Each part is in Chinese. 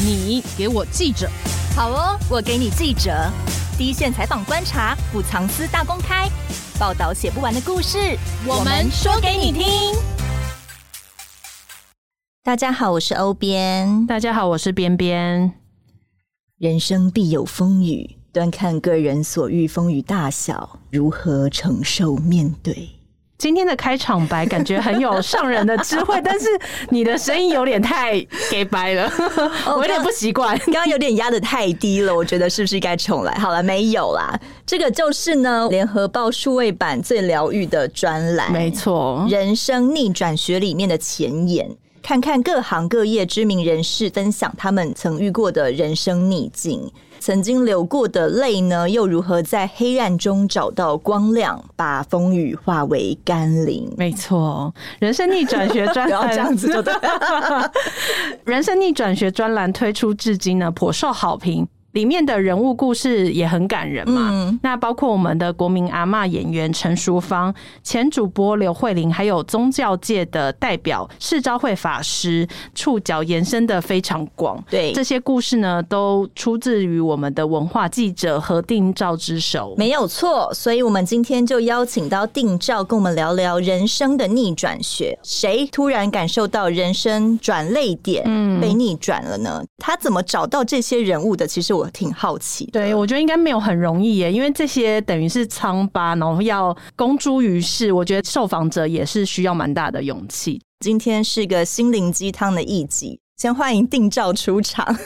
你给我记者。好哦，我给你记者。第一线采访观察，不藏私大公开，报道写不完的故事，我们说给你听。大家好，我是欧边。大家好，我是边边。人生必有风雨，端看个人所遇风雨大小，如何承受面对。今天的开场白感觉很有上人的智慧，但是你的声音有点太假掰了，我有点不习惯。刚刚有点压得太低了，我觉得是不是该重来？好了，没有啦。这个就是呢，联合报数位版最疗愈的专栏，没错，《人生逆转学》里面的前言。看看各行各业知名人士分享他们曾遇过的人生逆境，曾经流过的泪呢，又如何在黑暗中找到光亮，把风雨化为甘霖。没错，人生逆转学专栏不要这样子就对了。人生逆转学专栏推出至今呢，颇受好评。里面的人物故事也很感人嘛。那包括我们的国民阿嬷演员陈淑芳、前主播刘慧玲，还有宗教界的代表释昭慧法师，触角延伸的非常广。对，这些故事呢，都出自于我们的文化记者何定照之手。没有错，所以我们今天就邀请到定照，跟我们聊聊人生的逆转学。谁突然感受到人生转泪点，被逆转了呢？他怎么找到这些人物的？其实我挺好奇的。对，我觉得应该没有很容易耶，因为这些等于是疮疤，然后要公诸于世，我觉得受访者也是需要蛮大的勇气。今天是个心灵鸡汤的一集，先欢迎定照出场。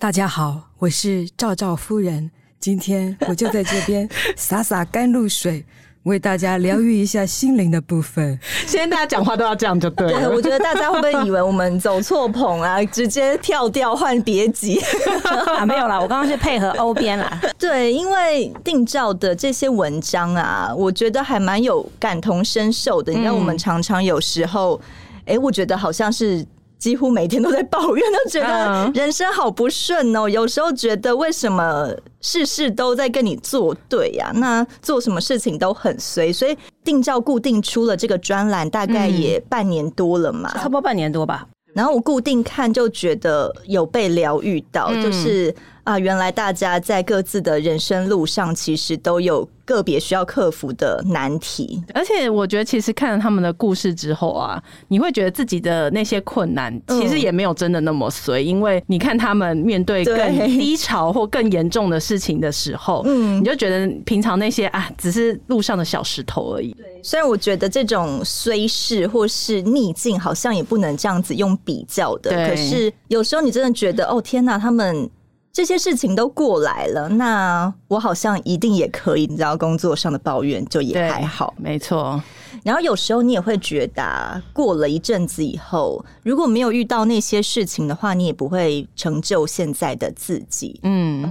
大家好，我是照照夫人，今天我就在这边洒洒甘露水，为大家疗愈一下心灵的部分。现在大家讲话都要这样就对了。对，我觉得大家会不会以为我们走错棚啊，直接跳掉换别集啊？没有啦，我刚刚是配合欧边啦。对，因为定照的这些文章啊，我觉得还蛮有感同身受的。你看，我们常常有时候，我觉得好像是几乎每天都在抱怨，都觉得人生好不顺哦。有时候觉得为什么事事都在跟你作对啊，那做什么事情都很衰。所以定照固定出了这个专栏，大概也半年多了嘛，差不多半年多吧。然后我固定看就觉得有被疗愈到，就是啊，原来大家在各自的人生路上其实都有个别需要克服的难题。而且我觉得其实看了他们的故事之后啊，你会觉得自己的那些困难其实也没有真的那么衰，因为你看他们面对更低潮或更严重的事情的时候，你就觉得平常那些啊，只是路上的小石头而已。虽然我觉得这种衰事或是逆境好像也不能这样子用比较的，可是有时候你真的觉得哦，天哪，他们这些事情都过来了，那我好像一定也可以，你知道，工作上的抱怨就也还好。没错。然后有时候你也会觉得过了一阵子以后，如果没有遇到那些事情的话，你也不会成就现在的自己。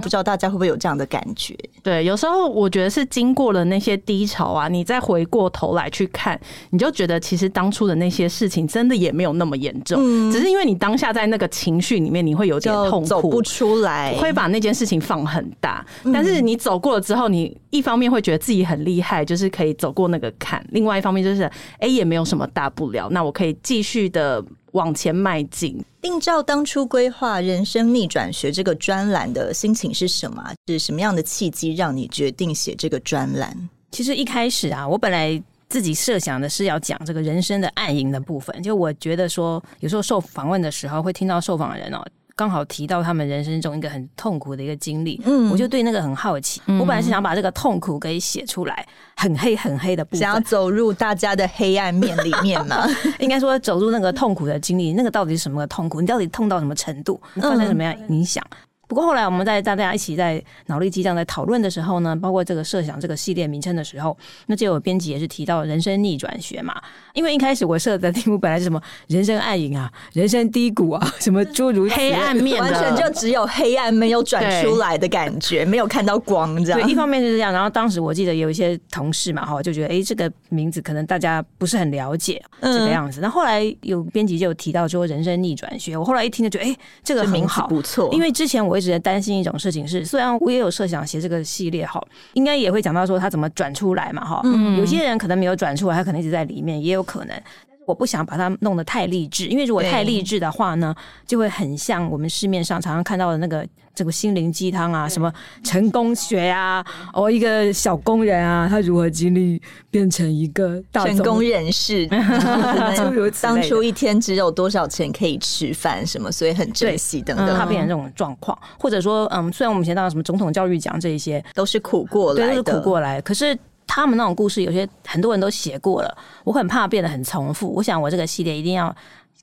不知道大家会不会有这样的感觉？对，有时候我觉得是经过了那些低潮啊，你再回过头来去看，你就觉得其实当初的那些事情真的也没有那么严重，只是因为你当下在那个情绪里面，你会有点痛苦，走不出来，会把那件事情放很大。但是你走过了之后，你一方面会觉得自己很厉害，就是可以走过那个坎，另外一方面就是也没有什么大不了，那我可以继续的往前迈进。定照当初规划人生逆转学这个专栏的心情是什么？是什么样的契机让你决定写这个专栏？其实一开始啊，我本来自己设想的是要讲这个人生的暗影的部分，就我觉得说有时候受访问的时候会听到受访人刚好提到他们人生中一个很痛苦的一个经历，我就对那个很好奇。我本来是想把这个痛苦给写出来，很黑很黑的部分，想要走入大家的黑暗面里面嘛应该说走入那个痛苦的经历，那个到底是什么痛苦，你到底痛到什么程度，发生什么样影响。不过后来我们在大家一起在脑力激荡在讨论的时候呢，包括这个设想这个系列名称的时候，那就有编辑也是提到人生逆转学嘛。因为一开始我设的题目本来是什么人生暗影啊，人生低谷啊，什么诸如黑暗面，完全就只有黑暗没有转出来的感觉，没有看到光这样。对，一方面就是这样。然后当时我记得有一些同事嘛，就觉得这个名字可能大家不是很了解这个样子。那后来有编辑就有提到说人生逆转学，我后来一听就觉得这个很好，不错。因为之前我一直在担心一种事情是，虽然我也有设想写这个系列应该也会讲到说他怎么转出来嘛有些人可能没有转出来，他可能一直在里面，也有可能。我不想把它弄得太励志，因为如果太励志的话呢，就会很像我们市面上常常看到的那个这个心灵鸡汤啊，什么成功学啊，哦，一个小工人啊，他如何经历变成一个大成功人士，当初一天只有多少钱可以吃饭，什么，所以很珍惜等等，他变成这种状况，或者说，虽然我们以前到什么总统教育奖这一些都是苦过来的，对，都是苦过来，可是。他们那种故事有些很多人都写过了，我很怕变得很重复，我想我这个系列一定要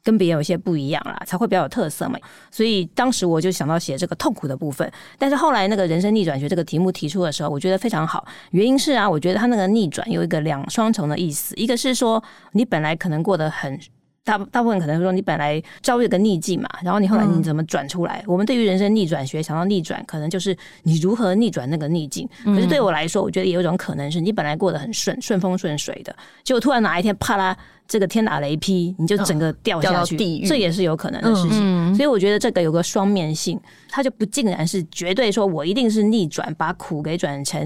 跟别人有一些不一样啦，才会比较有特色嘛。所以当时我就想到写这个痛苦的部分，但是后来那个人生逆转学这个题目提出的时候，我觉得非常好，原因是啊，我觉得他那个逆转有一个两双重的意思，一个是说你本来可能过得很大部分可能说你本来遭遇一个逆境嘛，然后你后来你怎么转出来？我们对于人生逆转学想到逆转，可能就是你如何逆转那个逆境。可是对我来说，我觉得也有一种可能是你本来过得很顺风顺水的，结果突然哪一天啪啦，这个天打雷劈，你就整个掉下去，这也是有可能的事情。所以我觉得这个有个双面性，它就不尽然是绝对说我一定是逆转，把苦给转成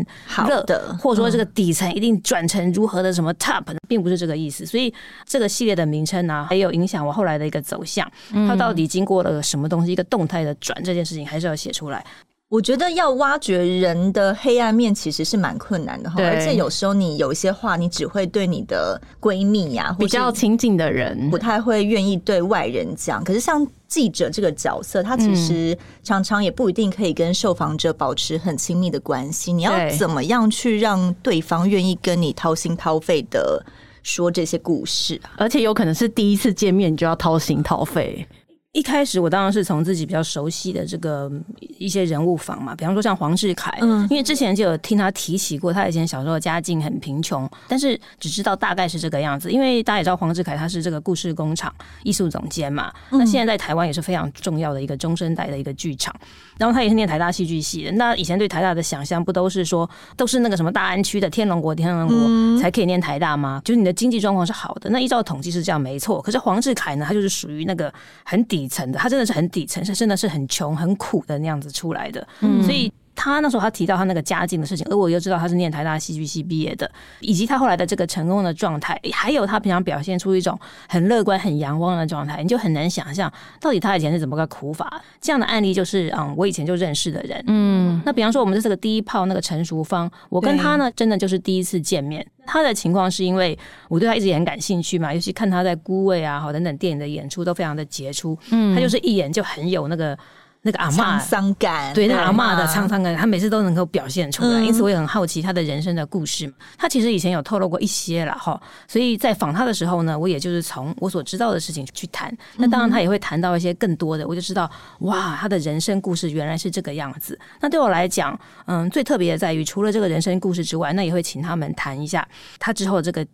乐的，或者说这个底层一定转成如何的什么 top， 并不是这个意思。所以这个系列的名称啊。也有影响我后来的一个走向，它到底经过了什么东西，一个动态的转，这件事情还是要写出来。我觉得要挖掘人的黑暗面其实是蛮困难的，而且有时候你有一些话你只会对你的闺蜜啊，比较亲近的人，不太会愿意对外人讲。可是像记者这个角色，他其实常常也不一定可以跟受访者保持很亲密的关系，你要怎么样去让对方愿意跟你掏心掏肺的说这些故事，而且有可能是第一次见面就要掏心掏肺。一开始我当然是从自己比较熟悉的这个一些人物访嘛，比方说像黄世凯，因为之前就有听他提起过，他以前小时候家境很贫穷，但是只知道大概是这个样子。因为大家也知道黄世凯他是这个故事工厂艺术总监嘛，那现在在台湾也是非常重要的一个中生代的一个剧场。然后他也是念台大戏剧系的，那以前对台大的想象不都是说都是那个什么大安区的天龙国才可以念台大吗？就是你的经济状况是好的，那依照统计是这样没错。可是黄世凯呢，他就是属于那个很底层的，他真的是很底层，真的是很穷很苦的那样子出来的，所以他那时候他提到他那个家境的事情，而我又知道他是念台大戏剧系毕业的，以及他后来的这个成功的状态，还有他平常表现出一种很乐观很阳光的状态，你就很难想象到底他以前是怎么个苦法。这样的案例就是我以前就认识的人，那比方说我们这个第一炮那个陈淑芳，我跟他呢真的就是第一次见面。他的情况是因为我对他一直也很感兴趣嘛，尤其看他在孤味啊等等电影的演出都非常的杰出，他就是一眼就很有那个阿嬷沧桑感，对，那个阿嬷的沧桑感，她每次都能够表现出来，因此我也很好奇她的人生的故事。她其实以前有透露过一些啦，所以在访她的时候呢，我也就是从我所知道的事情去谈。那当然她也会谈到一些更多的，我就知道哇，她的人生故事原来是这个样子。那对我来讲，最特别的在于除了这个人生故事之外，那也会请他们谈一下她之后这个。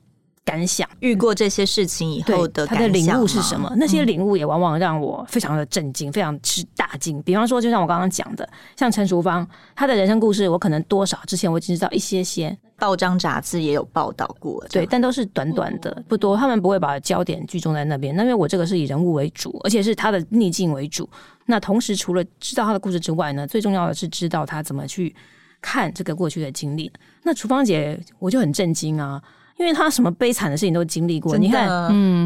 感想遇过这些事情以后的感想，他的领悟是什么？那些领悟也往往让我非常的震惊，非常之大惊。比方说，就像我刚刚讲的，像陈淑芳，她的人生故事，我可能多少之前我已经知道一些些。报章杂志也有报道过，对，但都是短短的，不多，他们不会把焦点聚中在那边。那因为我这个是以人物为主，而且是他的逆境为主。那同时，除了知道他的故事之外呢，最重要的是知道他怎么去看这个过去的经历。那淑芳姐，我就很震惊啊。因为他什么悲惨的事情都经历过，你看，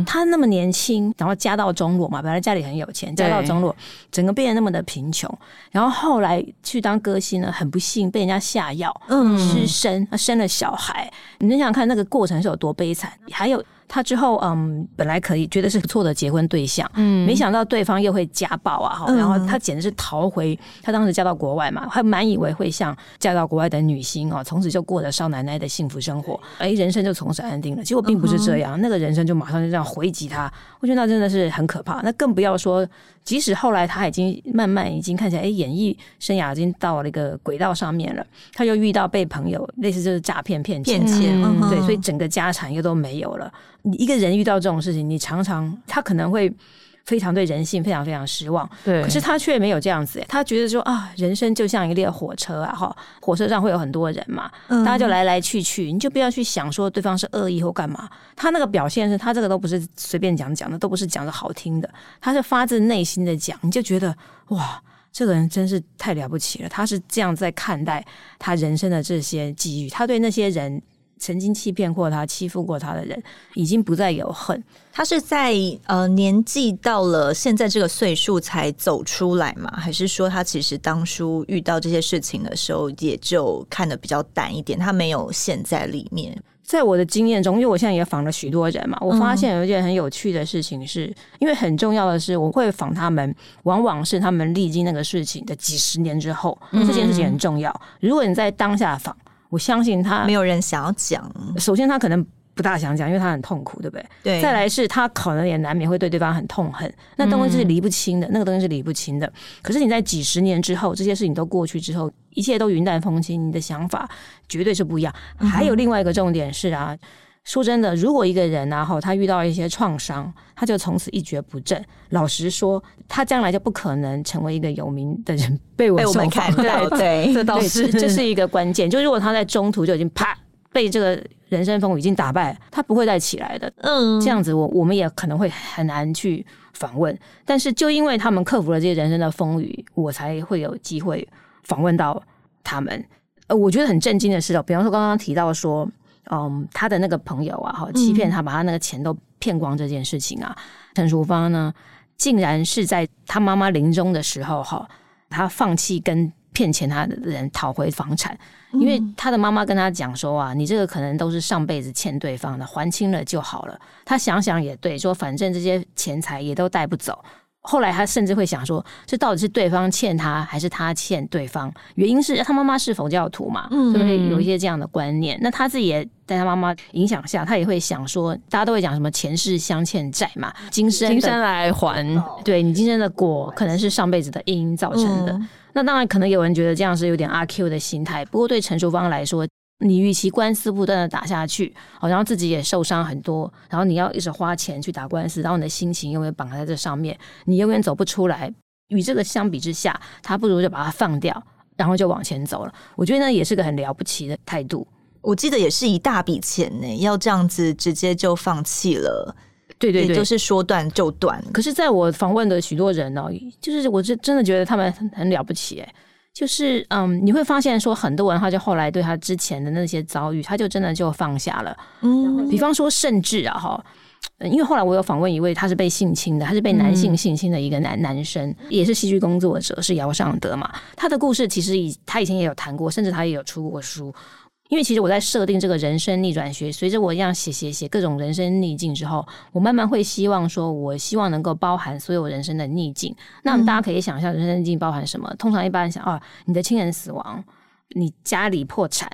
他那么年轻，然后家道中落嘛，本来家里很有钱，家道中落，整个变得那么的贫穷，然后后来去当歌星呢，很不幸被人家下药，失身，生了小孩，你想想看那个过程是有多悲惨。还有他之后，本来可以觉得是不错的结婚对象，没想到对方又会家暴啊，然后他简直是逃回他当时嫁到国外嘛，还满以为会像嫁到国外的女星哦，从此就过着少奶奶的幸福生活，人生就从此安定了。结果并不是这样，那个人生就马上就这样回击他，我觉得那真的是很可怕。那更不要说，即使后来他已经慢慢已经看起来，演艺生涯已经到了一个轨道上面了，他又遇到被朋友类似就是诈骗钱，对，所以整个家产又都没有了。一个人遇到这种事情，你常常他可能会非常对人性非常非常失望，对，可是他却没有这样子，他觉得说啊，人生就像一列火车啊，火车上会有很多人嘛，大家就来来去去，你就不要去想说对方是恶意或干嘛。他那个表现是他这个都不是随便讲的，都不是讲的好听的，他是发自内心的讲，你就觉得哇，这个人真是太了不起了，他是这样在看待他人生的这些机遇，他对那些人。曾经欺骗过他欺负过他的人已经不再有恨。他是在年纪到了现在这个岁数才走出来吗？还是说他其实当初遇到这些事情的时候也就看得比较淡一点，他没有陷在里面？在我的经验中，因为我现在也访了许多人嘛，我发现有一件很有趣的事情是，因为很重要的是我会访他们往往是他们历经那个事情的几十年之后，这件事情很重要。如果你在当下访，我相信他没有人想要讲，首先他可能不大想讲，因为他很痛苦，对不对？对。再来是他可能也难免会对对方很痛恨，那东西是离不清的，那个东西是离不清的。可是你在几十年之后，这些事情都过去之后，一切都云淡风轻，你的想法绝对是不一样。还有另外一个重点是啊，说真的，如果一个人啊，他遇到一些创伤，他就从此一蹶不振。老实说，他将来就不可能成为一个有名的人，被我们看到。对，这倒是，这是一个关键。就如果他在中途就已经啪被这个人生风雨已经打败了，他不会再起来的。这样子我们也可能会很难去访问。但是就因为他们克服了这些人生的风雨，我才会有机会访问到他们。我觉得很震惊的是，比方说刚刚提到说。他的那个朋友啊，欺骗他，把他那个钱都骗光这件事情啊，陈淑芳呢，竟然是在他妈妈临终的时候哈，他放弃跟骗钱他的人讨回房产，因为他的妈妈跟他讲说啊，你这个可能都是上辈子欠对方的，还清了就好了。他想想也对，说反正这些钱财也都带不走。后来他甚至会想说，这到底是对方欠他，还是他欠对方？原因是他妈妈是佛教徒嘛，所以有一些这样的观念。那他自己也在他妈妈影响下，他也会想说，大家都会讲什么前世相欠债嘛，今生来还。对，你今生的果可能是上辈子的因造成的。那当然，可能有人觉得这样是有点阿 Q 的心态。不过对陈淑芳来说，你与其官司不断的打下去，然后自己也受伤很多，然后你要一直花钱去打官司，然后你的心情永远绑在这上面，你永远走不出来。与这个相比之下，他不如就把它放掉，然后就往前走了。我觉得那也是个很了不起的态度。我记得也是一大笔钱呢，要这样子直接就放弃了。对对对，也就是说断就断。可是在我访问的许多人哦，就是我真的觉得他们很了不起哎。就是你会发现说很多人他就后来对他之前的那些遭遇，他就真的就放下了。比方说甚至啊，因为后来我有访问一位他是被性侵的，他是被男性性侵的一个男生，也是戏剧工作者，是姚尚德嘛。他的故事其实他以前也有谈过，甚至他也有出过书。因为其实我在设定这个人生逆转学，随着我一样写各种人生逆境之后，我慢慢会希望说，我希望能够包含所有人生的逆境。那么大家可以想象人生逆境包含什么？通常一般人想啊，你的亲人死亡，你家里破产，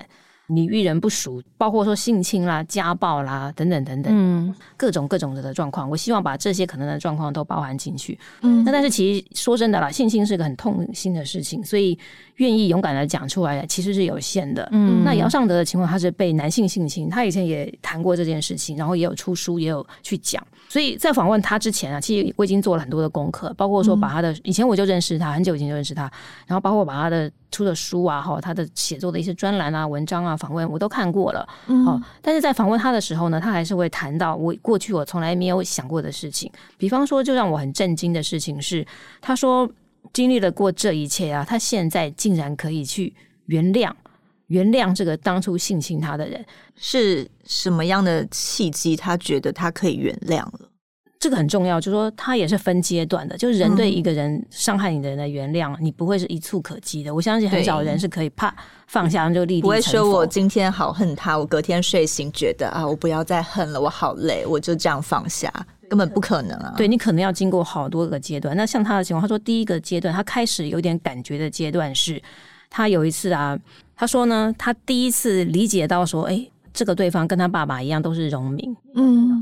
你遇人不淑，包括说性侵啦、家暴啦等等等等，各种的状况。我希望把这些可能的状况都包含进去。那但是其实说真的啦，性侵是个很痛心的事情，所以愿意勇敢的讲出来其实是有限的。那姚尚德的情况，他是被男性性侵，他以前也谈过这件事情，然后也有出书，也有去讲。所以在访问他之前啊，其实我已经做了很多的功课，包括说把他的以前我就认识他，很久以前就认识他，然后包括把他的出的书啊，他的写作的一些专栏啊、文章啊、访问我都看过了。但是在访问他的时候呢，他还是会谈到我过去我从来没有想过的事情。比方说，就让我很震惊的事情是，他说经历了过这一切啊，他现在竟然可以去原谅这个当初性侵他的人。是什么样的契机他觉得他可以原谅了？这个很重要，就是说他也是分阶段的，就是人对一个人伤害你的人的原谅，你不会是一蹴可及的。我相信很少人是可以啪放下就立地成佛。不会说我今天好恨他，我隔天睡醒觉得啊，我不要再恨了，我好累，我就这样放下，根本不可能啊！对，你可能要经过好多个阶段。那像他的情况，他说第一个阶段，他开始有点感觉的阶段是，他有一次啊，他说呢，他第一次理解到说，哎，这个对方跟他爸爸一样都是农民。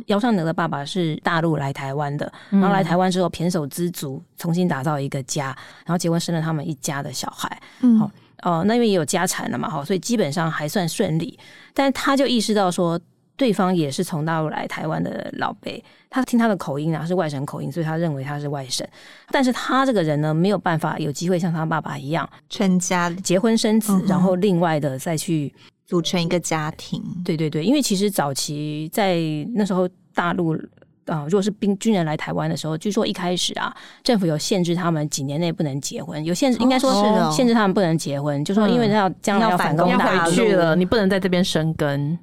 姚尚德的爸爸是大陆来台湾的，然后来台湾之后胼手胝足，重新打造一个家，然后结婚生了他们一家的小孩。那因为也有家产了嘛，所以基本上还算顺利。但他就意识到说，对方也是从大陆来台湾的老辈，他听他的口音啊是外省口音，所以他认为他是外省。但是他这个人呢，没有办法有机会像他爸爸一样成家结婚生子，然后另外的再去组成一个家庭。对对对，因为其实早期在那时候大陆如果是军人来台湾的时候，据说一开始啊，政府有限制他们几年内不能结婚，有限制，应该说是限制他们不能结婚，就说因为他要将来要反攻大陆，要回去了，你不能在这边生根。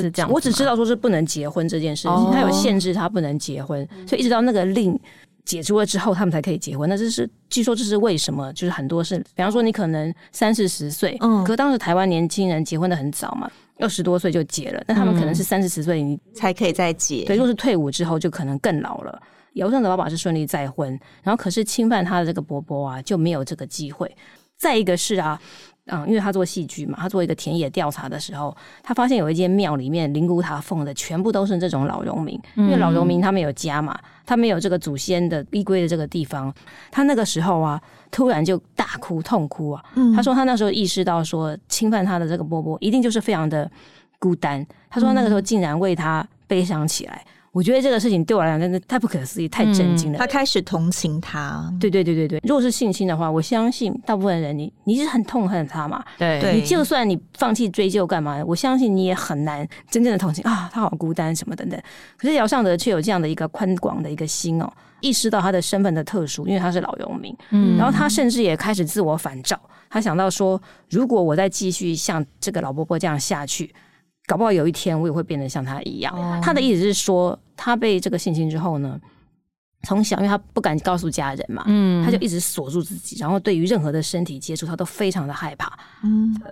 是这样，我只知道说是不能结婚这件事情，哦，他有限制，他不能结婚，所以一直到那个令解除了之后，他们才可以结婚。那这是据说这是为什么？就是很多是，比方说你可能30-40岁，可是当时台湾年轻人结婚的很早嘛，20多岁就结了，那他们可能是30-40岁你才可以再结。对，如果是退伍之后，就可能更老了。姚顺的爸爸是顺利再婚，然后可是侵犯他的这个伯伯啊，就没有这个机会。再一个是啊。因为他做戏剧嘛，他做一个田野调查的时候，他发现有一间庙里面灵骨塔奉的全部都是这种老农民，因为老农民他没有家嘛，他没有这个祖先的依归的这个地方。他那个时候啊，突然就大哭痛哭啊，他说他那时候意识到说，侵犯他的这个伯伯一定就是非常的孤单。他说他那个时候竟然为他悲伤起来。我觉得这个事情对我来讲真的太不可思议，太震惊了。他开始同情他，对。如果是性侵的话，我相信大部分人你是很痛恨他嘛，对，你就算你放弃追究干嘛，我相信你也很难真正的同情啊，他好孤单什么等等。可是姚尚德却有这样的一个宽广的一个心哦，意识到他的身份的特殊，因为他是老农民，然后他甚至也开始自我反照，他想到说，如果我再继续像这个老伯伯这样下去。搞不好有一天我也会变得像他一样。他的意思是说，他被这个性侵之后呢，从小因为他不敢告诉家人嘛，他就一直锁住自己，然后对于任何的身体接触他都非常的害怕，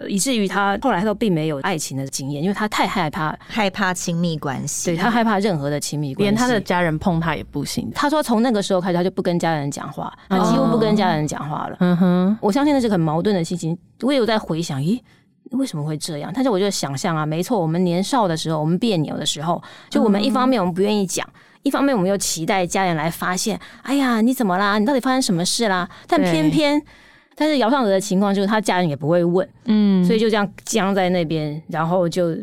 以至于他后来他都并没有爱情的经验，因为他太害怕亲密关系，对，他害怕任何的亲密关系，连他的家人碰他也不行。他说从那个时候开始，他就不跟家人讲话，他几乎不跟家人讲话了。我相信那是很矛盾的心情。我也有在回想，咦，为什么会这样？但是我就想象啊，没错，我们年少的时候，我们别扭的时候，就我们一方面我们不愿意讲，一方面我们又期待家人来发现，哎呀，你怎么啦？你到底发生什么事啦？但但是姚尚德的情况就是他家人也不会问，所以就这样僵在那边，然后就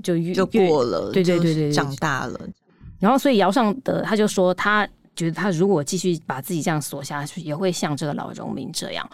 过了，对，长大了。然后所以姚尚德他就说，他觉得他如果继续把自己这样锁下去，也会像这个老农民这样，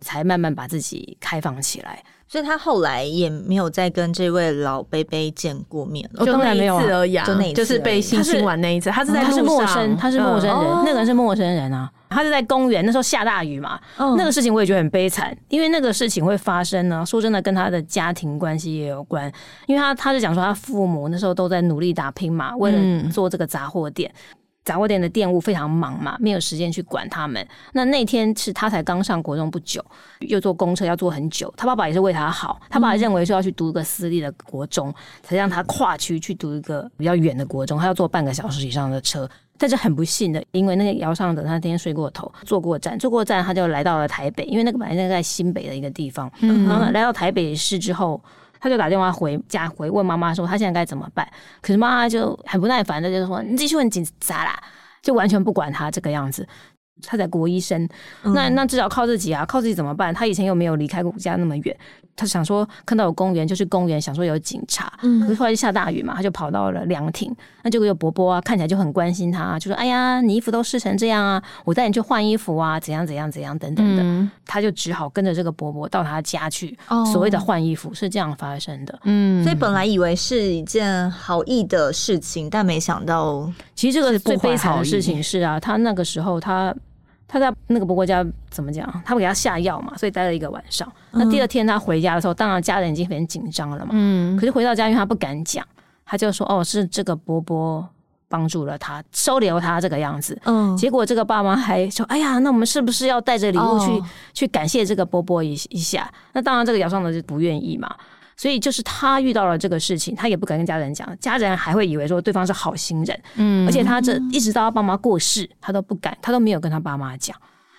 才慢慢把自己开放起来。所以他后来也没有再跟这位老伯伯见过面了，就那一次而已，就是被性侵完那一次。他是在路上，他是陌生人，那个人是陌生人啊。他是在公园，那时候下大雨嘛，那个事情我也觉得很悲惨，因为那个事情会发生呢，说真的跟他的家庭关系也有关，因为他是讲说他父母那时候都在努力打拼嘛，为了做这个杂货店。杂货店的店务非常忙嘛，没有时间去管他们。那天是他才刚上国中不久，又坐公车要坐很久。他爸爸也是为他好，他爸爸认为说要去读个私立的国中，才让他跨区去读一个比较远的国中，他要坐半个小时以上的车。但是很不幸的，因为那个姚尚德他那天睡过头，坐过站，他就来到了台北，因为那个本来是在新北的一个地方，然后来到台北市之后。他就打电话回家问妈妈说他现在该怎么办，可是妈妈就很不耐烦的就说你继续问警察啦，就完全不管他这个样子。他在国一生，那至少靠自己啊，靠自己怎么办？他以前又没有离开国家那么远，他想说看到有公园就去公园，想说有警察，可是后来就下大雨嘛，他就跑到了凉亭，那结果有伯伯啊，看起来就很关心他，就说哎呀，你衣服都湿成这样啊，我带你去换衣服啊，怎样等等的，他就只好跟着这个伯伯到他家去，所谓的换衣服是这样发生的，所以本来以为是一件好意的事情，但没想到其实这个最悲惨的事情是啊，他那个时候他在那个伯伯家怎么讲？他给他下药嘛，所以待了一个晚上。那第二天他回家的时候，当然家人已经很紧张了嘛。可是回到家，因为他不敢讲，他就说：“哦，是这个伯伯帮助了他，收留他这个样子。”结果这个爸妈还说：“哎呀，那我们是不是要带着礼物去感谢这个伯伯一下？”那当然，这个姚尚德就不愿意嘛。所以就是他遇到了这个事情，他也不敢跟家人讲，家人还会以为说对方是好心人，而且他一直到他爸妈过世，他都不敢，他都没有跟他爸妈讲。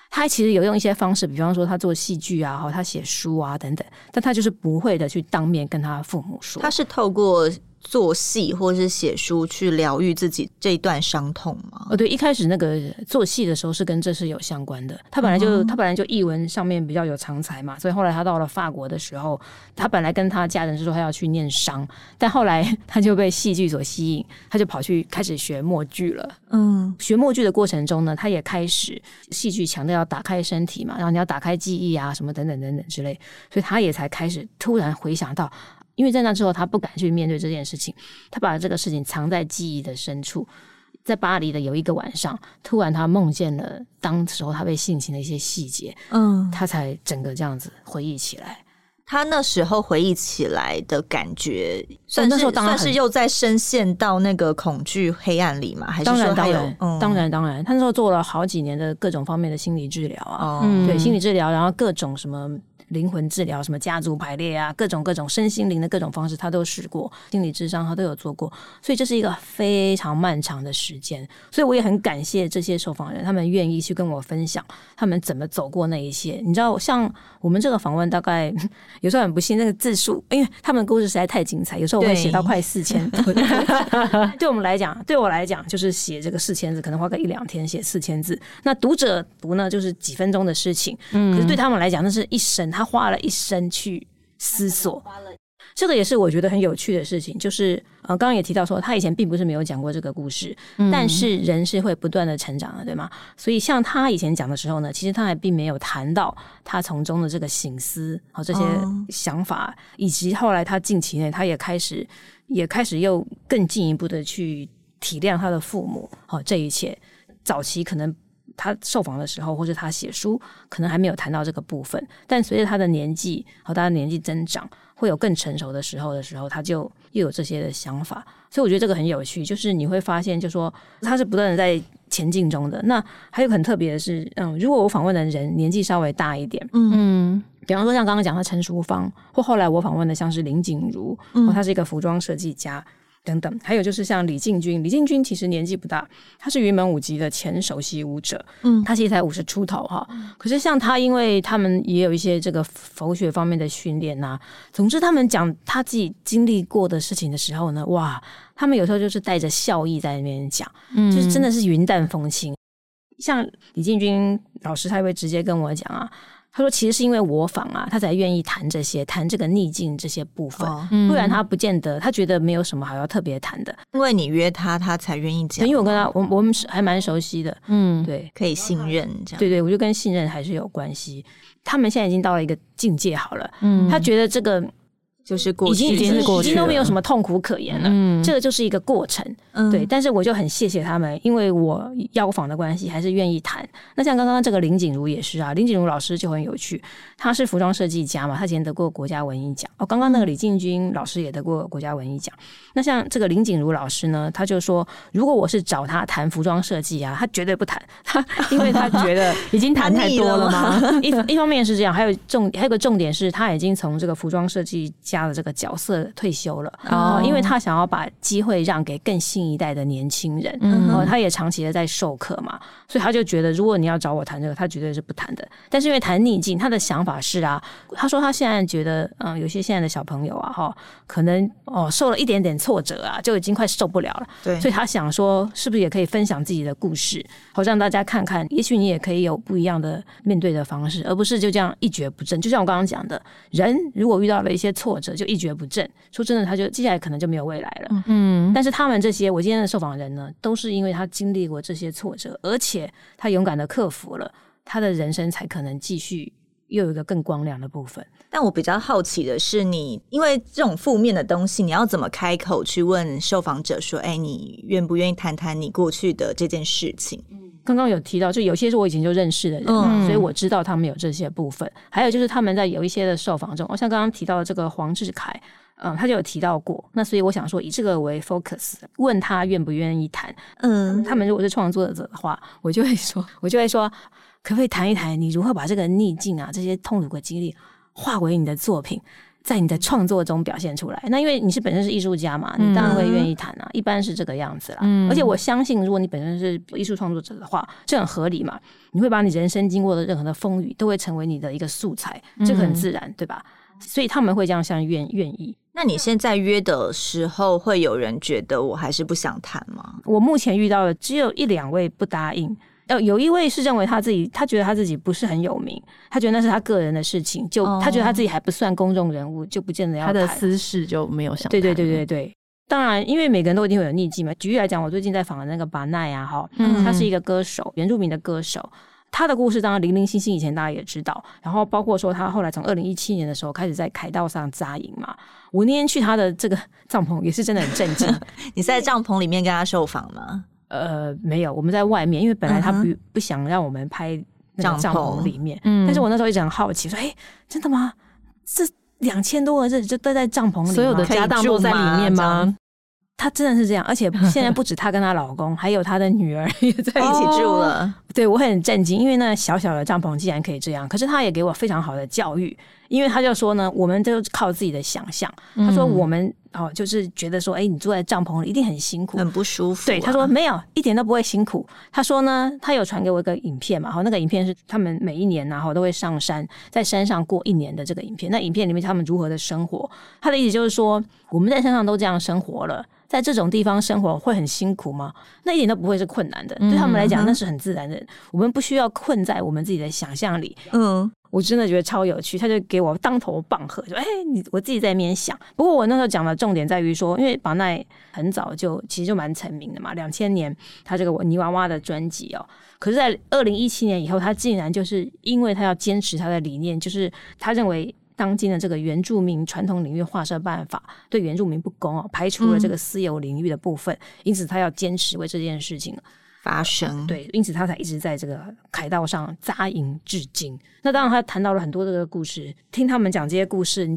他其实有用一些方式，比方说他做戏剧啊，他写书啊等等，但他就是不会的去当面跟他父母说。他是透过做戏或是写书去疗愈自己这一段伤痛吗？对，一开始那个做戏的时候是跟这是有相关的。他本来就艺文上面比较有长才嘛，所以后来他到了法国的时候，他本来跟他家人是说他要去念商，但后来他就被戏剧所吸引，他就跑去开始学默剧了。学默剧的过程中呢，他也开始戏剧强调要打开身体嘛，然后你要打开记忆啊什么等等等等之类，所以他也才开始突然回想到。因为在那之后他不敢去面对这件事情，他把这个事情藏在记忆的深处。在巴黎的有一个晚上，突然他梦见了当时候他被性侵的一些细节，他才整个这样子回忆起来。他那时候回忆起来的感觉算是又在深陷到那个恐惧黑暗里吗？还是说还有当然他那时候做了好几年的各种方面的心理治疗啊，对，心理治疗，然后各种什么灵魂治疗，什么家族排列啊，各种身心灵的各种方式他都试过，心理智商他都有做过，所以这是一个非常漫长的时间。所以我也很感谢这些受访人，他们愿意去跟我分享他们怎么走过那一些。你知道像我们这个访问大概有时候很不幸那个字数，因为他们的故事实在太精彩，有时候我会写到快4000字对我们来讲，对我来讲就是写这个4000字可能花个1-2天写4000字，那读者读呢就是几分钟的事情，可是对他们来讲那是一生，他花了一生去思索。这个也是我觉得很有趣的事情，就是刚刚也提到说他以前并不是没有讲过这个故事，但是人是会不断的成长的，对吗？所以像他以前讲的时候呢，其实他还并没有谈到他从中的这个省思和这些想法，以及后来他近期内他也开始又更进一步的去体谅他的父母和这一切。早期可能他受访的时候或者他写书可能还没有谈到这个部分，但随着他的年纪和他的年纪增长会有更成熟的时候他就又有这些的想法。所以我觉得这个很有趣，就是你会发现就是说他是不断的在前进中的。那还有很特别的是如果我访问的人年纪稍微大一点，比方说像刚刚讲的陈淑芳，或后来我访问的像是林景如，他是一个服装设计家等等，还有就是像李进军其实年纪不大，他是云门舞集的前首席舞者，他其实才50出头哈。可是像他，因为他们也有一些这个佛学方面的训练啊，总之他们讲他自己经历过的事情的时候呢，哇，他们有时候就是带着笑意在那边讲，就是真的是云淡风轻。像李进军老师，他会直接跟我讲啊。他说其实是因为我访啊他才愿意谈这个逆境这些部分，不然他不见得，他觉得没有什么好要特别谈的，因为你约他才愿意讲，因为我跟他我们还蛮熟悉的，对，可以信任这样，对，我就跟信任还是有关系。他们现在已经到了一个境界好了，他觉得这个就是过去已经都没有什么痛苦可言了，这个就是一个过程，对。但是我就很谢谢他们，因为我邀访的关系还是愿意谈。那像刚刚这个林景如也是啊，林景如老师就很有趣，他是服装设计家嘛，他以前得过国家文艺奖，刚刚那个李进军老师也得过国家文艺奖。那像这个林景如老师呢，他就说如果我是找他谈服装设计啊，他绝对不谈，因为他觉得已经谈太多了嘛一方面是这样，还有个重点是他已经从这个服装设计家的这个角色退休了，因为他想要把机会让给更新一代的年轻人，他也长期的在授课嘛，所以他就觉得如果你要找我谈这个他绝对是不谈的。但是因为谈逆境，他的想法是啊，他说他现在觉得有些现在的小朋友啊可能受了一点点挫折啊就已经快受不了了，对，所以他想说是不是也可以分享自己的故事，好让大家看看也许你也可以有不一样的面对的方式，而不是就这样一蹶不振。就像我刚刚讲的，人如果遇到了一些挫折就一蹶不振，说真的他就接下来可能就没有未来了，但是他们这些我今天的受访人呢，都是因为他经历过这些挫折，而且他勇敢的克服了，他的人生才可能继续又有一个更光亮的部分。但我比较好奇的是，你因为这种负面的东西，你要怎么开口去问受访者说你愿不愿意谈谈你过去的这件事情？刚刚有提到就有些是我以前就认识的人，所以我知道他们有这些部分。还有就是他们在有一些的受访中，像刚刚提到的这个黄志凯，他就有提到过，那所以我想说以这个为 focus 问他愿不愿意谈。他们如果是创作者的话，我就会说可不可以谈一谈你如何把这个逆境啊这些痛苦的经历化为你的作品，在你的创作中表现出来。那因为你是本身是艺术家嘛，你当然会愿意谈啊，一般是这个样子啦。而且我相信如果你本身是艺术创作者的话，这很合理嘛，你会把你人生经过的任何的风雨都会成为你的一个素材，这个很自然，对吧？所以他们会这样像愿意。那你现在约的时候会有人觉得我还是不想谈吗？我目前遇到的只有1-2位不答应。有一位是认为他觉得他自己不是很有名，他觉得那是他个人的事情，就他觉得他自己还不算公众人物，就不见得要谈他的私事，就没有想谈。对，当然因为每个人都一定会有逆境嘛。举例来讲，我最近在访的那个巴奈啊他是一个歌手，原住民的歌手，他的故事当然零零星星以前大家也知道，然后包括说他后来从2017年的时候开始在凯道上扎营嘛。我那天去他的这个帐篷也是真的很震惊你在帐篷里面跟他受访吗？没有，我们在外面，因为本来他不想让我们拍那个帐篷里面，但是我那时候一直很好奇，说真的吗？这2000多个字就待在帐篷里，所有的家当都在里面吗？她真的是这样，而且现在不止她跟她老公，还有她的女儿也在一起住了。哦、对，我很震惊，因为那小小的帐篷竟然可以这样。可是她也给我非常好的教育，因为她就说呢，我们都靠自己的想象。她说我们哦，就是觉得说，哎，你住在帐篷里一定很辛苦，很不舒服、啊。对，她说没有，一点都不会辛苦。她说呢，她有传给我一个影片嘛，那个影片是他们每一年然后都会上山，在山上过一年的这个影片。那影片里面他们如何的生活，她的意思就是说，我们在山上都这样生活了。在这种地方生活会很辛苦吗？那一点都不会是困难的，对他们来讲那是很自然的。我们不需要困在我们自己的想象里。嗯，我真的觉得超有趣，他就给我当头棒喝，就我自己在那边想。不过我那时候讲的重点在于说，因为巴奈很早就其实就蛮成名的嘛，2000年他这个泥娃娃的专辑哦，可是在2017年以后，他竟然就是因为他要坚持他的理念，就是他认为。当今的这个原住民传统领域划设办法对原住民不公哦，排除了这个私有领域的部分，因此他要坚持为这件事情发声。对，因此他才一直在这个凯道上扎营至今。那当然，他谈到了很多这个故事，听他们讲这些故事，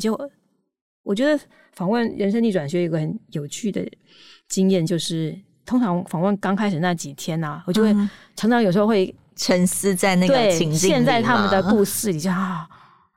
我觉得访问人生逆转学有一个很有趣的经验，就是通常访问刚开始那几天啊，我就会常常有时候会沉思在那个情境里，现在他们的故事里就啊。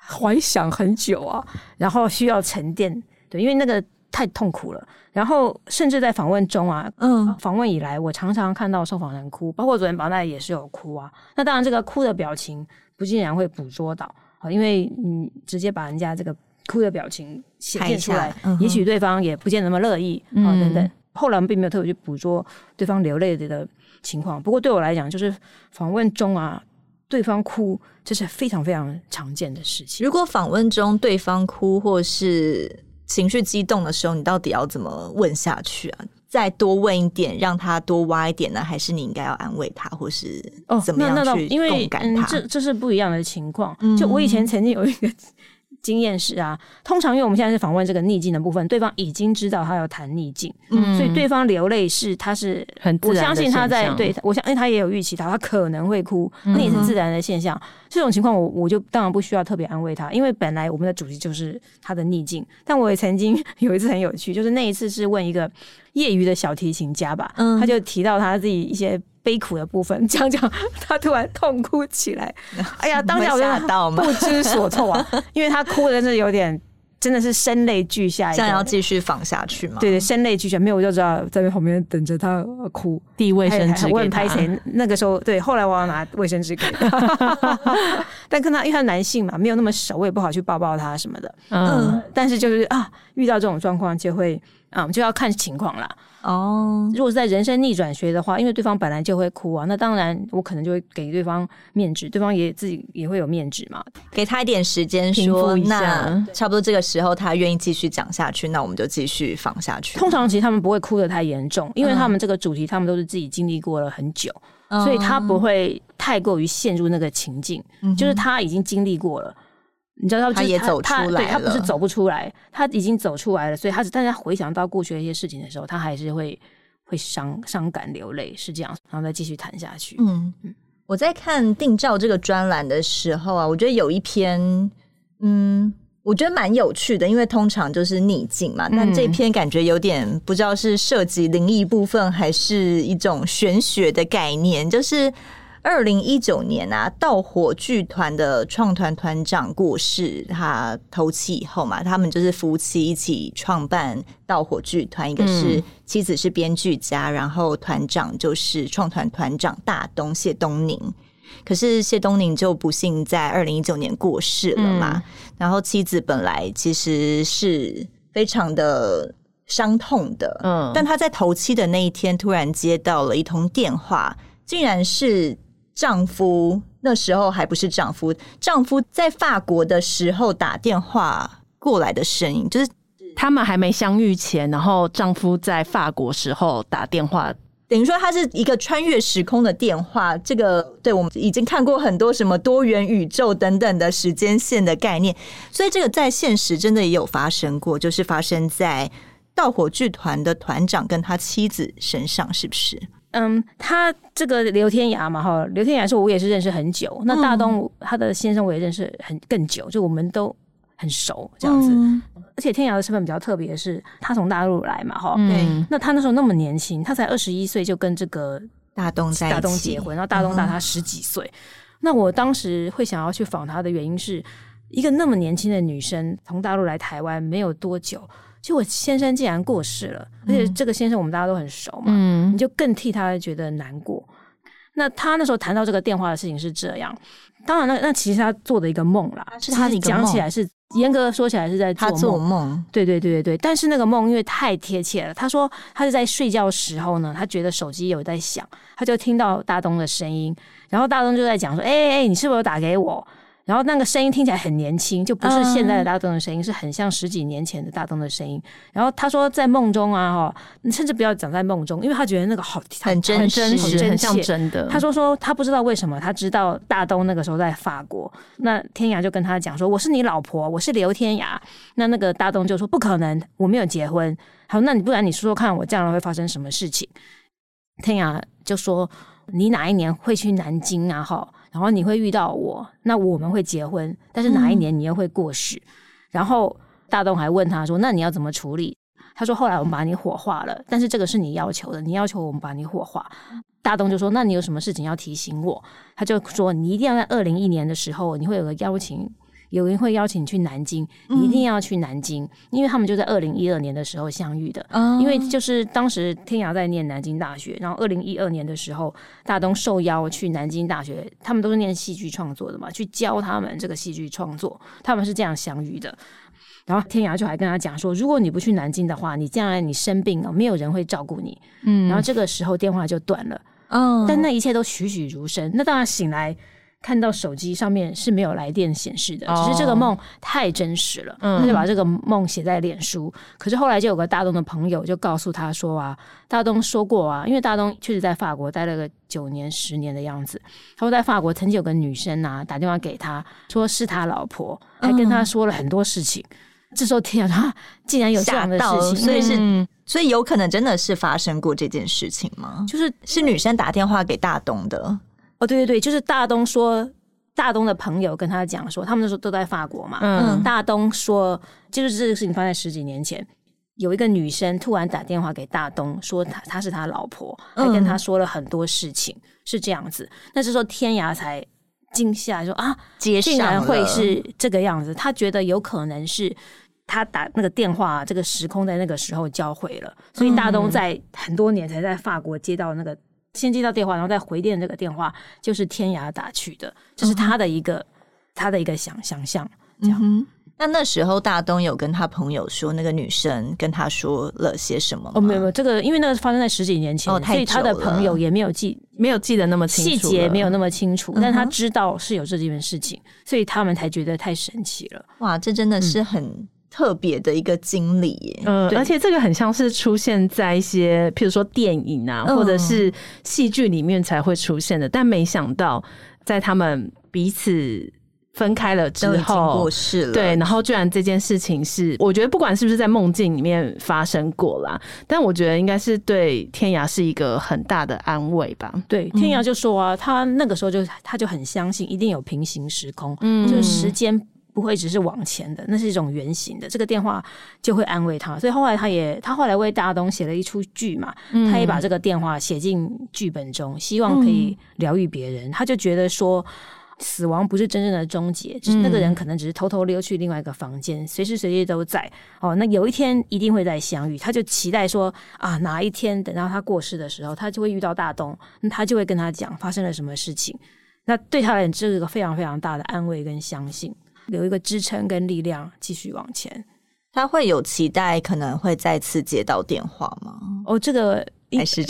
怀想很久啊，然后需要沉淀，对，因为那个太痛苦了。然后甚至在访问中啊，访问以来，我常常看到受访人哭，包括昨天宝奈也是有哭啊。那当然，这个哭的表情不竟然会捕捉到，因为你直接把人家这个哭的表情显现出来，也许对方也不见那么乐意啊，等等。后来我们并没有特别去捕捉对方流泪的情况。不过对我来讲，就是访问中啊。对方哭，这是非常非常常见的事情。如果访问中对方哭或是情绪激动的时候，你到底要怎么问下去啊？再多问一点，让他多挖一点呢？还是你应该要安慰他，或是怎么样去共感他？这是不一样的情况。就我以前曾经有一个经验是啊，通常因为我们现在是访问这个逆境的部分，对方已经知道他要谈逆境，所以对方流泪是他是很自然的现象，我相信他在对我相信他也有预期他可能会哭，那也是自然的现象。这种情况我就当然不需要特别安慰他，因为本来我们的主题就是他的逆境。但我也曾经有一次很有趣，就是那一次是问一个业余的小提琴家吧，他就提到他自己一些。悲苦的部分，讲他突然痛哭起来，哎呀，当下我真的不知所措啊，因为他哭的是有点，真的是声泪俱下。这样要继续放下去吗？对对，声泪俱下，没有我就知道在旁边等着他哭，递卫生纸给他。我很拍谁？那个时候对，后来我要拿卫生纸给他，但跟他因为他男性嘛，没有那么熟，我也不好去抱抱他什么的。但是就是啊，遇到这种状况就会。就要看情况啦。如果是在人生逆转学的话，因为对方本来就会哭啊，那当然我可能就会给对方面子，对方也自己也会有面子嘛，给他一点时间说，那差不多这个时候他愿意继续讲下去，那我们就继续放下去。通常其实他们不会哭得太严重，因为他们这个主题他们都是自己经历过了很久，所以他不会太过于陷入那个情境，就是他已经经历过了。你知道他也走出来了，对，他不是走不出来，他已经走出来了，所以但是他回想到过去的一些事情的时候，他还是会伤感流泪，是这样，然后再继续谈下去。我在看定照这个专栏的时候啊，我觉得有一篇，我觉得蛮有趣的，因为通常就是逆境嘛，但这篇感觉有点不知道是涉及灵异部分，还是一种玄学的概念，就是。2019年啊，盗火剧团的创团团长过世，他头七以后嘛，他们就是夫妻一起创办盗火剧团，一个是妻子是编剧家，然后团长就是创团团长大东谢东宁。可是谢东宁就不幸在2019年过世了嘛，然后妻子本来其实是非常的伤痛的，但他在头七的那一天突然接到了一通电话，竟然是。丈夫那时候还不是丈夫，丈夫在法国的时候打电话过来的声音，就是他们还没相遇前，然后丈夫在法国时候打电话，等于说他是一个穿越时空的电话。这个对我们已经看过很多什么多元宇宙等等的时间线的概念，所以这个在现实真的也有发生过，就是发生在盗火剧团的团长跟他妻子身上，是不是？他这个刘天涯嘛，哈，刘天涯是我也是认识很久。那大东他的先生我也认识更久，就我们都很熟这样子。嗯，而且天涯的身份比较特别的是，他从大陆来嘛，哈，嗯，那他那时候那么年轻，他才21岁就跟这个大东结婚，然后大东大他10几岁。嗯，那我当时会想要去访他的原因是，一个那么年轻的女生从大陆来台湾没有多久，就我先生竟然过世了，而且这个先生我们大家都很熟嘛，嗯，你就更替他觉得难过。那他那时候谈到这个电话的事情是这样，当然那其实他做的一个梦啦，是他讲起来是严格说起来是在做梦，他做梦，对对对对。但是那个梦因为太贴切了，他说他是在睡觉时候呢，他觉得手机有在响，他就听到大东的声音，然后大东就在讲说，哎，你是不是有打给我？然后那个声音听起来很年轻，就不是现在的大东的声音，是很像10几年前的大东的声音。然后他说在梦中啊，你甚至不要讲在梦中，因为他觉得那个好很真实，很像真的。他说他不知道为什么，他知道大东那个时候在法国，那天涯就跟他讲说，我是你老婆，我是刘天涯。那个大东就说不可能，我没有结婚。好，那你不然你说说看，我将来会发生什么事情？天涯就说你哪一年会去南京啊？哈。然后你会遇到我，那我们会结婚，但是哪一年你又会过世？嗯，然后大东还问他说，那你要怎么处理？他说后来我们把你火化了，但是这个是你要求的，你要求我们把你火化。大东就说，那你有什么事情要提醒我？他就说你一定要在2001年的时候，你会有个邀请，有人会邀请你去南京，你一定要去南京，嗯，因为他们就在2012年的时候相遇的。嗯，因为就是当时天涯在念南京大学，然后2012年的时候，大东受邀去南京大学，他们都是念戏剧创作的嘛，去教他们这个戏剧创作，他们是这样相遇的。然后天涯就还跟他讲说，如果你不去南京的话，你将来你生病了，没有人会照顾你。嗯，然后这个时候电话就断了。嗯，但那一切都栩栩如生。那当然醒来，看到手机上面是没有来电显示的，只是这个梦太真实了，他就把这个梦写在脸书。可是后来就有个大东的朋友就告诉他说啊，大东说过啊，因为大东确实在法国待了个9年10年的样子，他说在法国曾经有个女生啊打电话给他，说是他老婆，还跟他说了很多事情。这时候天啊，竟然有这样的事情，所以有可能真的是发生过这件事情吗？就是女生打电话给大东的。哦，对对对，就是大东说，大东的朋友跟他讲说，他们那时候都在法国嘛。嗯，大东说，就是这个事情发生在10几年前，有一个女生突然打电话给大东，说她是他老婆，还跟他说了很多事情，是这样子。那这时候天涯才惊吓说啊，竟然会是这个样子。他觉得有可能是他打那个电话，这个时空在那个时候交汇了，所以大东在很多年才在法国接到那个。先接到电话，然后再回电，这个电话就是天涯打去的，这是他的一个想象。这样，那时候大东有跟他朋友说，那个女生跟他说了些什么吗？哦，没有没有，这个因为那个发生在10几年前，哦，所以他的朋友也没有记得那么清楚，细节没有那么清楚，但他知道是有这件事情，所以他们才觉得太神奇了。哇，这真的是很特别的一个经历耶，而且这个很像是出现在一些譬如说电影啊，或者是戏剧里面才会出现的，但没想到在他们彼此分开了之后，都已经过世了，对，然后居然这件事情是，我觉得不管是不是在梦境里面发生过啦，但我觉得应该是对天涯是一个很大的安慰吧。对，天涯就说啊，他那个时候他就很相信一定有平行时空，就是时间不会只是往前的，那是一种圆形的，这个电话就会安慰他。所以后来他后来为大东写了一出剧嘛，他也把这个电话写进剧本中，希望可以疗愈别人。他就觉得说死亡不是真正的终结，只是那个人可能只是偷偷溜去另外一个房间，随时随地都在，哦，那有一天一定会再相遇。他就期待说啊，哪一天等到他过世的时候，他就会遇到大东，那他就会跟他讲发生了什么事情。那对他来讲，这是个非常非常大的安慰跟相信，有一个支撑跟力量继续往前。他会有期待可能会再次接到电话吗？哦，这个还是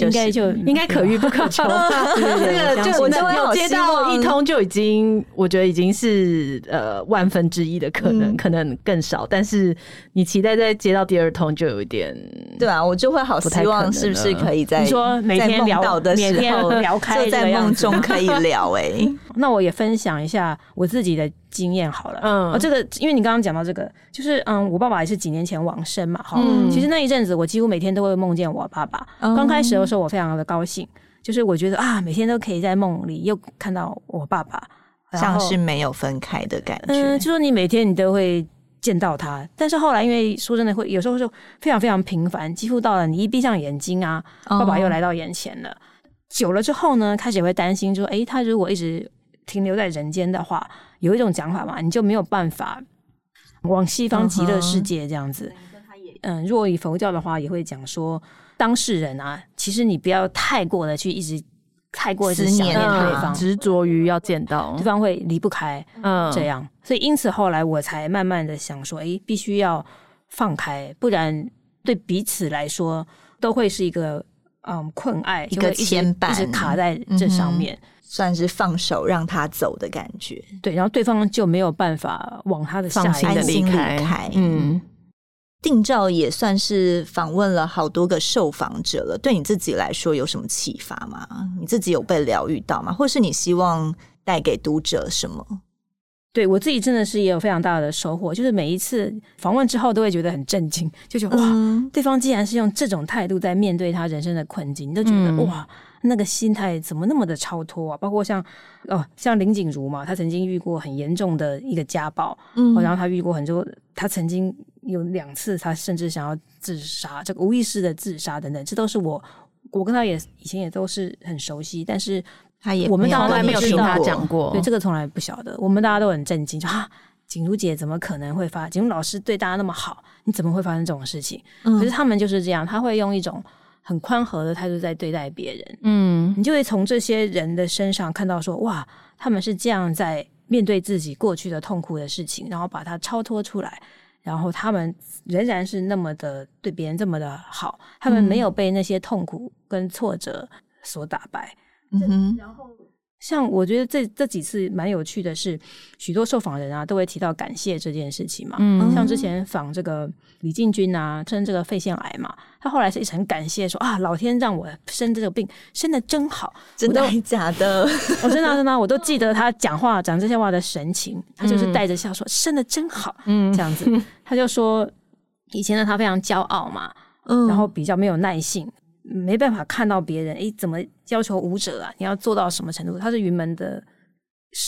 应该可遇不可求。对，这个我接到一通就已经，我觉得已经是1/1000的可能，可能更少。但是你期待再接到第二通，就有一点，对啊，我就会好希望是不是可以在你说每天聊到的时候聊开，就在梦中可以聊。那我也分享一下我自己的经验好了。这个因为你刚刚讲到这个，就是我爸爸也是几年前往生嘛，哈。其实那一阵子我几乎每天都会梦见我爸爸。刚开始的时候我非常的高兴，就是我觉得啊，每天都可以在梦里又看到我爸爸，像是没有分开的感觉。就说你每天你都会见到他，但是后来因为说真的会有时候是非常非常频繁，几乎到了你一闭上眼睛啊，爸爸又来到眼前了。Oh. 久了之后呢，开始会担心说，诶，他如果一直停留在人间的话，有一种讲法嘛，你就没有办法往西方极乐世界这样子。Uh-huh. 若以佛教的话，也会讲说，当事人啊，其实你不要太过的去一直。太过思念对方，执着于要见到对方会离不开，这样，所以因此后来我才慢慢的想说，哎，必须要放开，不然对彼此来说都会是一个困碍，一个牵绊，一直卡在这上面，算是放手让他走的感觉。对，然后对方就没有办法往他的下一个离开。嗯，定照也算是访问了好多个受访者了，对你自己来说有什么启发吗？你自己有被疗愈到吗？或是你希望带给读者什么？对，我自己真的是也有非常大的收获，就是每一次访问之后都会觉得很震惊，就觉得哇，对方竟然是用这种态度在面对他人生的困境，你都觉得哇，那个心态怎么那么的超脱啊？包括像林景如嘛，她曾经遇过很严重的一个家暴，然后她遇过很多，她曾经有2次她甚至想要自杀，这个无意识的自杀等等，这都是我跟她也以前也都是很熟悉，但是她也我们从来没有听她讲过，对，这个从来不晓得，我们大家都很震惊，就景如姐怎么可能会景如老师对大家那么好，你怎么会发生这种事情？可是他们就是这样，他会用一种很宽和的态度在对待别人，你就会从这些人的身上看到说，哇，他们是这样在面对自己过去的痛苦的事情，然后把它超脱出来，然后他们仍然是那么的对别人这么的好，他们没有被那些痛苦跟挫折所打败。然后像我觉得这几次蛮有趣的是，许多受访人啊都会提到感谢这件事情嘛。像之前访这个李进军啊，生这个肺腺癌嘛，他后来是一直很感谢说啊，老天让我生这个病，生得真好。真的还假的？我真的真的，我都记得他讲这些话的神情，他就是带着笑说生得真好，这样子。他就说以前的他非常骄傲嘛，然后比较没有耐性。没办法看到别人，怎么要求舞者啊？你要做到什么程度？他是云门的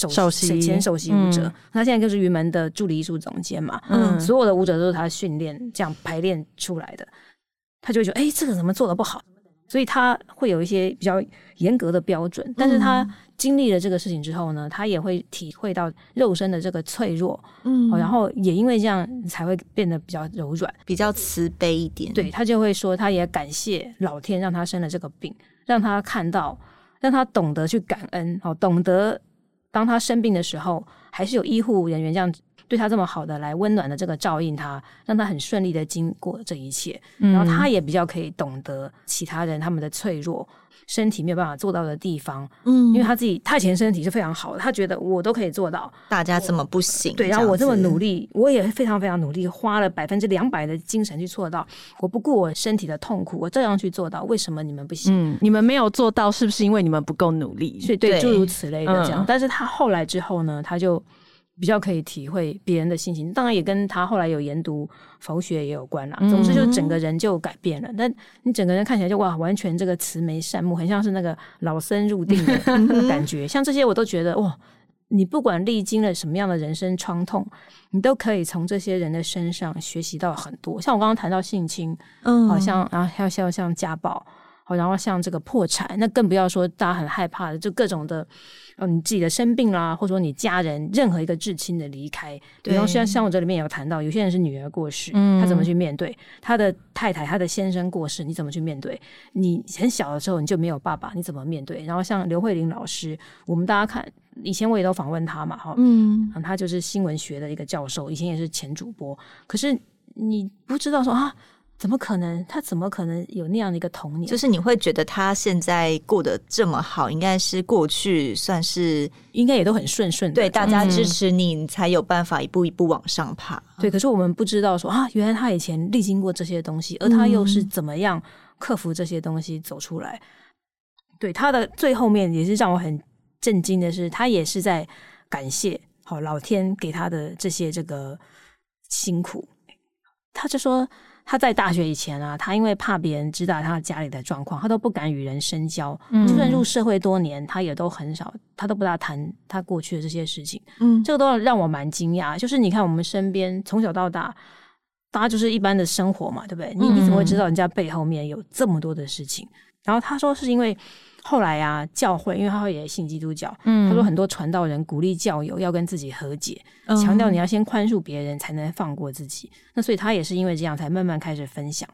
前首席舞者，他现在就是云门的助理艺术总监嘛。所有的舞者都是他训练这样排练出来的，他就会觉得这个怎么做得不好？所以他会有一些比较严格的标准。但是他经历了这个事情之后呢，他也会体会到肉身的这个脆弱，然后也因为这样才会变得比较柔软，比较慈悲一点。对，他就会说，他也感谢老天让他生了这个病，让他看到，让他懂得去感恩，懂得当他生病的时候，还是有医护人员这样对他这么好的来温暖的这个照应他，让他很顺利的经过这一切，然后他也比较可以懂得其他人他们的脆弱，身体没有办法做到的地方，因为他自己他以前身体是非常好的，他觉得我都可以做到，大家怎么不行？对，然后我这么努力，我也非常非常努力，花了200%的精神去做到，我不顾我身体的痛苦，我这样去做到，为什么你们不行？你们没有做到，是不是因为你们不够努力？所以对，诸如此类的这样。但是他后来之后呢，他就比较可以体会别人的心情，当然也跟他后来有研读佛学也有关啦。总之就整个人就改变了，但你整个人看起来就哇，完全这个慈眉善目，很像是那个老僧入定的感觉。像这些我都觉得哇，你不管历经了什么样的人生创痛，你都可以从这些人的身上学习到很多。像我刚刚谈到性侵，好像像家暴。然后像这个破产，那更不要说大家很害怕的，就各种的，你自己的生病啦，或者说你家人任何一个至亲的离开。然后像我这里面也有谈到，有些人是女儿过世，他怎么去面对？他的太太、他的先生过世，你怎么去面对？你很小的时候你就没有爸爸，你怎么面对？然后像刘慧玲老师，我们大家看，以前我也都访问他嘛，他就是新闻学的一个教授，以前也是前主播，可是你不知道说怎么可能？他怎么可能有那样的一个童年？就是你会觉得他现在过得这么好，应该是过去算是应该也都很顺的，对，大家支持你，你才有办法一步一步往上爬。对，可是我们不知道说原来他以前历经过这些东西，而他又是怎么样克服这些东西走出来。对，他的最后面也是让我很震惊的是，他也是在感谢老天给他的这些这个辛苦。他就说他在大学以前啊，他因为怕别人知道他家里的状况，他都不敢与人深交。嗯，就算入社会多年，他也都很少，他都不大谈他过去的这些事情。嗯，这个都让我蛮惊讶。就是你看我们身边从小到大，大家就是一般的生活嘛，对不对？你怎么会知道人家背后面有这么多的事情？然后他说是因为后来啊，教会因为他也信基督教，嗯，他说很多传道人鼓励教友要跟自己和解，嗯，强调你要先宽恕别人才能放过自己。那所以他也是因为这样才慢慢开始分享。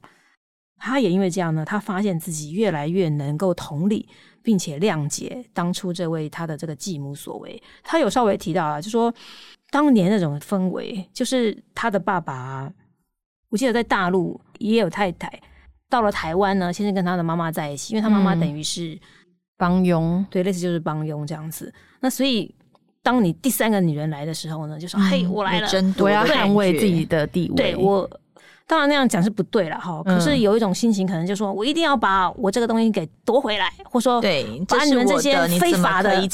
他也因为这样呢，他发现自己越来越能够同理并且谅解当初这位他的这个继母所为。他有稍微提到啊，就说当年那种氛围，就是他的爸爸啊，我记得在大陆也有太太，到了台湾呢，先是跟他的妈妈在一起，因为他妈妈等于是帮佣，对，类似就是帮佣这样子。那所以，当你第三个女人来的时候呢，就说：“嘿，我来了，我要捍卫自己的地位。”对，我当然那样讲是不对了哈。可是有一种心情，可能就说我一定要把我这个东西给夺回来，或说对，把你们这些非法的，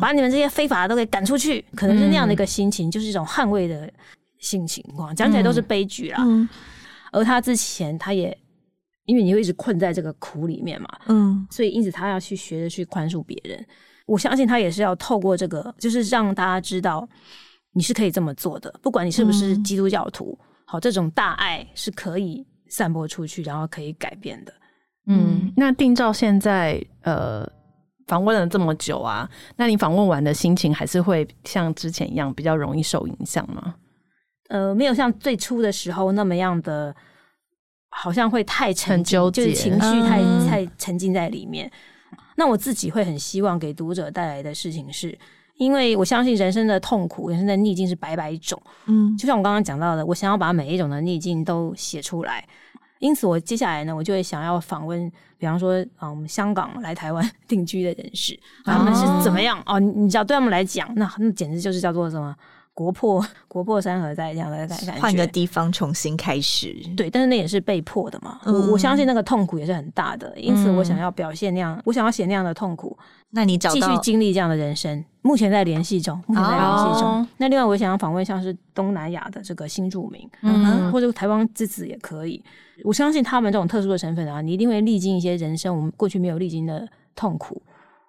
把你们这些非法的都给赶出去，可能是那样的一个心情，就是一种捍卫的心情。讲起来都是悲剧啦。而他之前他也。因为你会一直困在这个苦里面嘛，嗯，所以因此他要去学着去宽恕别人。我相信他也是要透过这个，就是让大家知道你是可以这么做的，不管你是不是基督教徒，好，这种大爱是可以散播出去，然后可以改变的。嗯，那定照现在访问了这么久啊，那你访问完的心情还是会像之前一样比较容易受影响吗？没有像最初的时候那么样的。好像会太沉浸，就是情绪太沉浸在里面。那我自己会很希望给读者带来的事情是，因为我相信人生的痛苦、人生的逆境是百百种。嗯，就像我刚刚讲到的，我想要把每一种的逆境都写出来。因此，我接下来呢，我就会想要访问，比方说，香港来台湾定居的人士，他们是怎么样？哦，你知道，对他们来讲，那简直就是叫做什么？国破山河在这样的感觉，换个地方重新开始，对，但是那也是被迫的嘛。我相信那个痛苦也是很大的，因此我想要表现那样，我想要写那样的痛苦。那你找到继续经历这样的人生，目前在联系中。哦，那另外我想要访问像是东南亚的这个新住民，或者台湾之子也可以。我相信他们这种特殊的身份啊，你一定会历经一些人生我们过去没有历经的痛苦。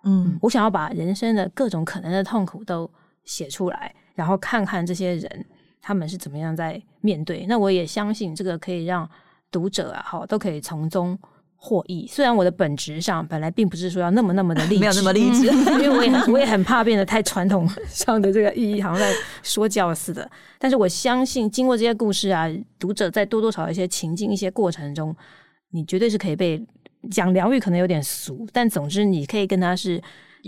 嗯，我想要把人生的各种可能的痛苦都写出来。然后看看这些人他们是怎么样在面对，那我也相信这个可以让读者啊都可以从中获益。虽然我的本质上本来并不是说要那么的励志，没有那么励志，因为我也很怕变得太传统上的这个意义，好像在说教似的。但是我相信经过这些故事啊，读者在多多少少一些情境、一些过程中，你绝对是可以被讲疗愈，可能有点俗，但总之你可以跟他是。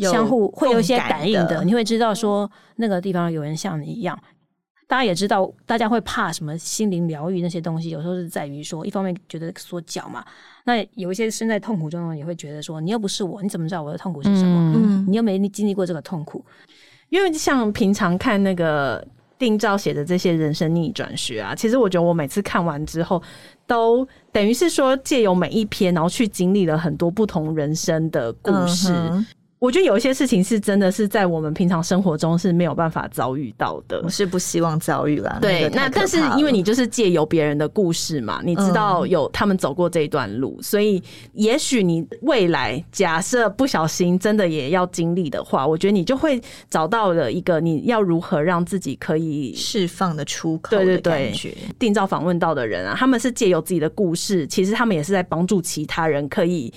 相互会有一些感应的，你会知道说那个地方有人像你一样。大家也知道，大家会怕什么心灵疗愈那些东西，有时候是在于说，一方面觉得说教嘛，那有一些身在痛苦中也会觉得说，你又不是我，你怎么知道我的痛苦是什么？你又没经历过这个痛苦。因为像平常看那个定照写的这些人生逆转学啊，其实我觉得我每次看完之后都等于是说借由每一篇，然后去经历了很多不同人生的故事。我觉得有一些事情是真的是在我们平常生活中是没有办法遭遇到的，我是不希望遭遇啦。对，那但是因为你就是借由别人的故事嘛，你知道有他们走过这一段路，所以也许你未来假设不小心真的也要经历的话，我觉得你就会找到了一个你要如何让自己可以释放的出口的感觉。对对对，定照访问到的人啊，他们是借由自己的故事，其实他们也是在帮助其他人可以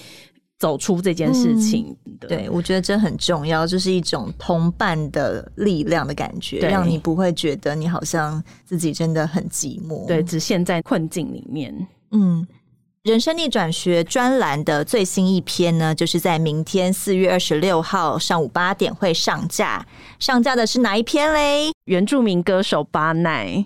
走出这件事情的。对，我觉得这很重要，就是一种同伴的力量的感觉，让你不会觉得你好像自己真的很寂寞，对，只陷在困境里面。人生逆转学专栏的最新一篇呢，就是在明天4月26号上午8点会上架。上架的是哪一篇嘞？原住民歌手巴奈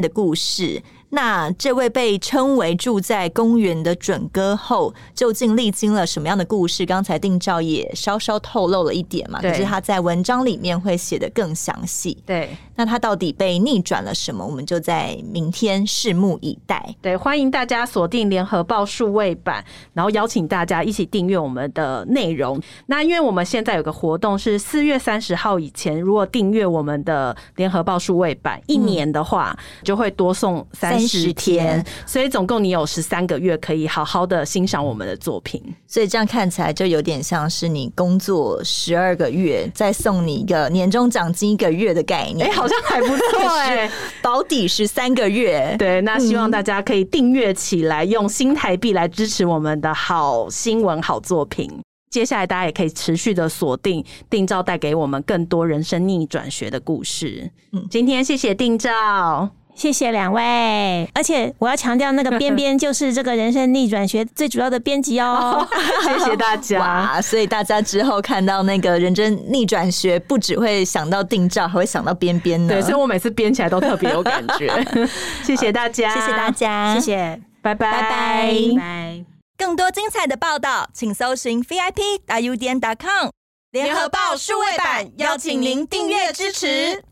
的故事。那这位被称为住在公园的准歌后，究竟历经了什么样的故事？刚才定照也稍稍透露了一点嘛，可是他在文章里面会写得更详细。对，那他到底被逆转了什么？我们就在明天拭目以待。对，欢迎大家锁定联合报数位版，然后邀请大家一起订阅我们的内容。那因为我们现在有个活动是4月30号以前，如果订阅我们的联合报数位版1年的话，就会多送三30天，所以总共你有13个月可以好好的欣赏我们的作品。所以这样看起来就有点像是你工作12个月再送你一个年终奖金1个月的概念。好像还不错哎，保底13个月。对，那希望大家可以订阅起来，用新台币来支持我们的好新闻、好作品。接下来大家也可以持续的锁定定照，带给我们更多人生逆转学的故事。今天谢谢定照，谢谢两位，而且我要强调那个边边就是这个人生逆转学最主要的编辑哦。谢谢大家。哇，所以大家之后看到那个人生逆转学不只会想到定照，还会想到边边呢。对，所以我每次编起来都特别有感觉。谢谢大家，谢谢大家，谢谢，拜拜，拜拜，拜拜。更多精彩的报道请搜寻 VIP.UDN.com 联合报数位版，邀请您订阅支持。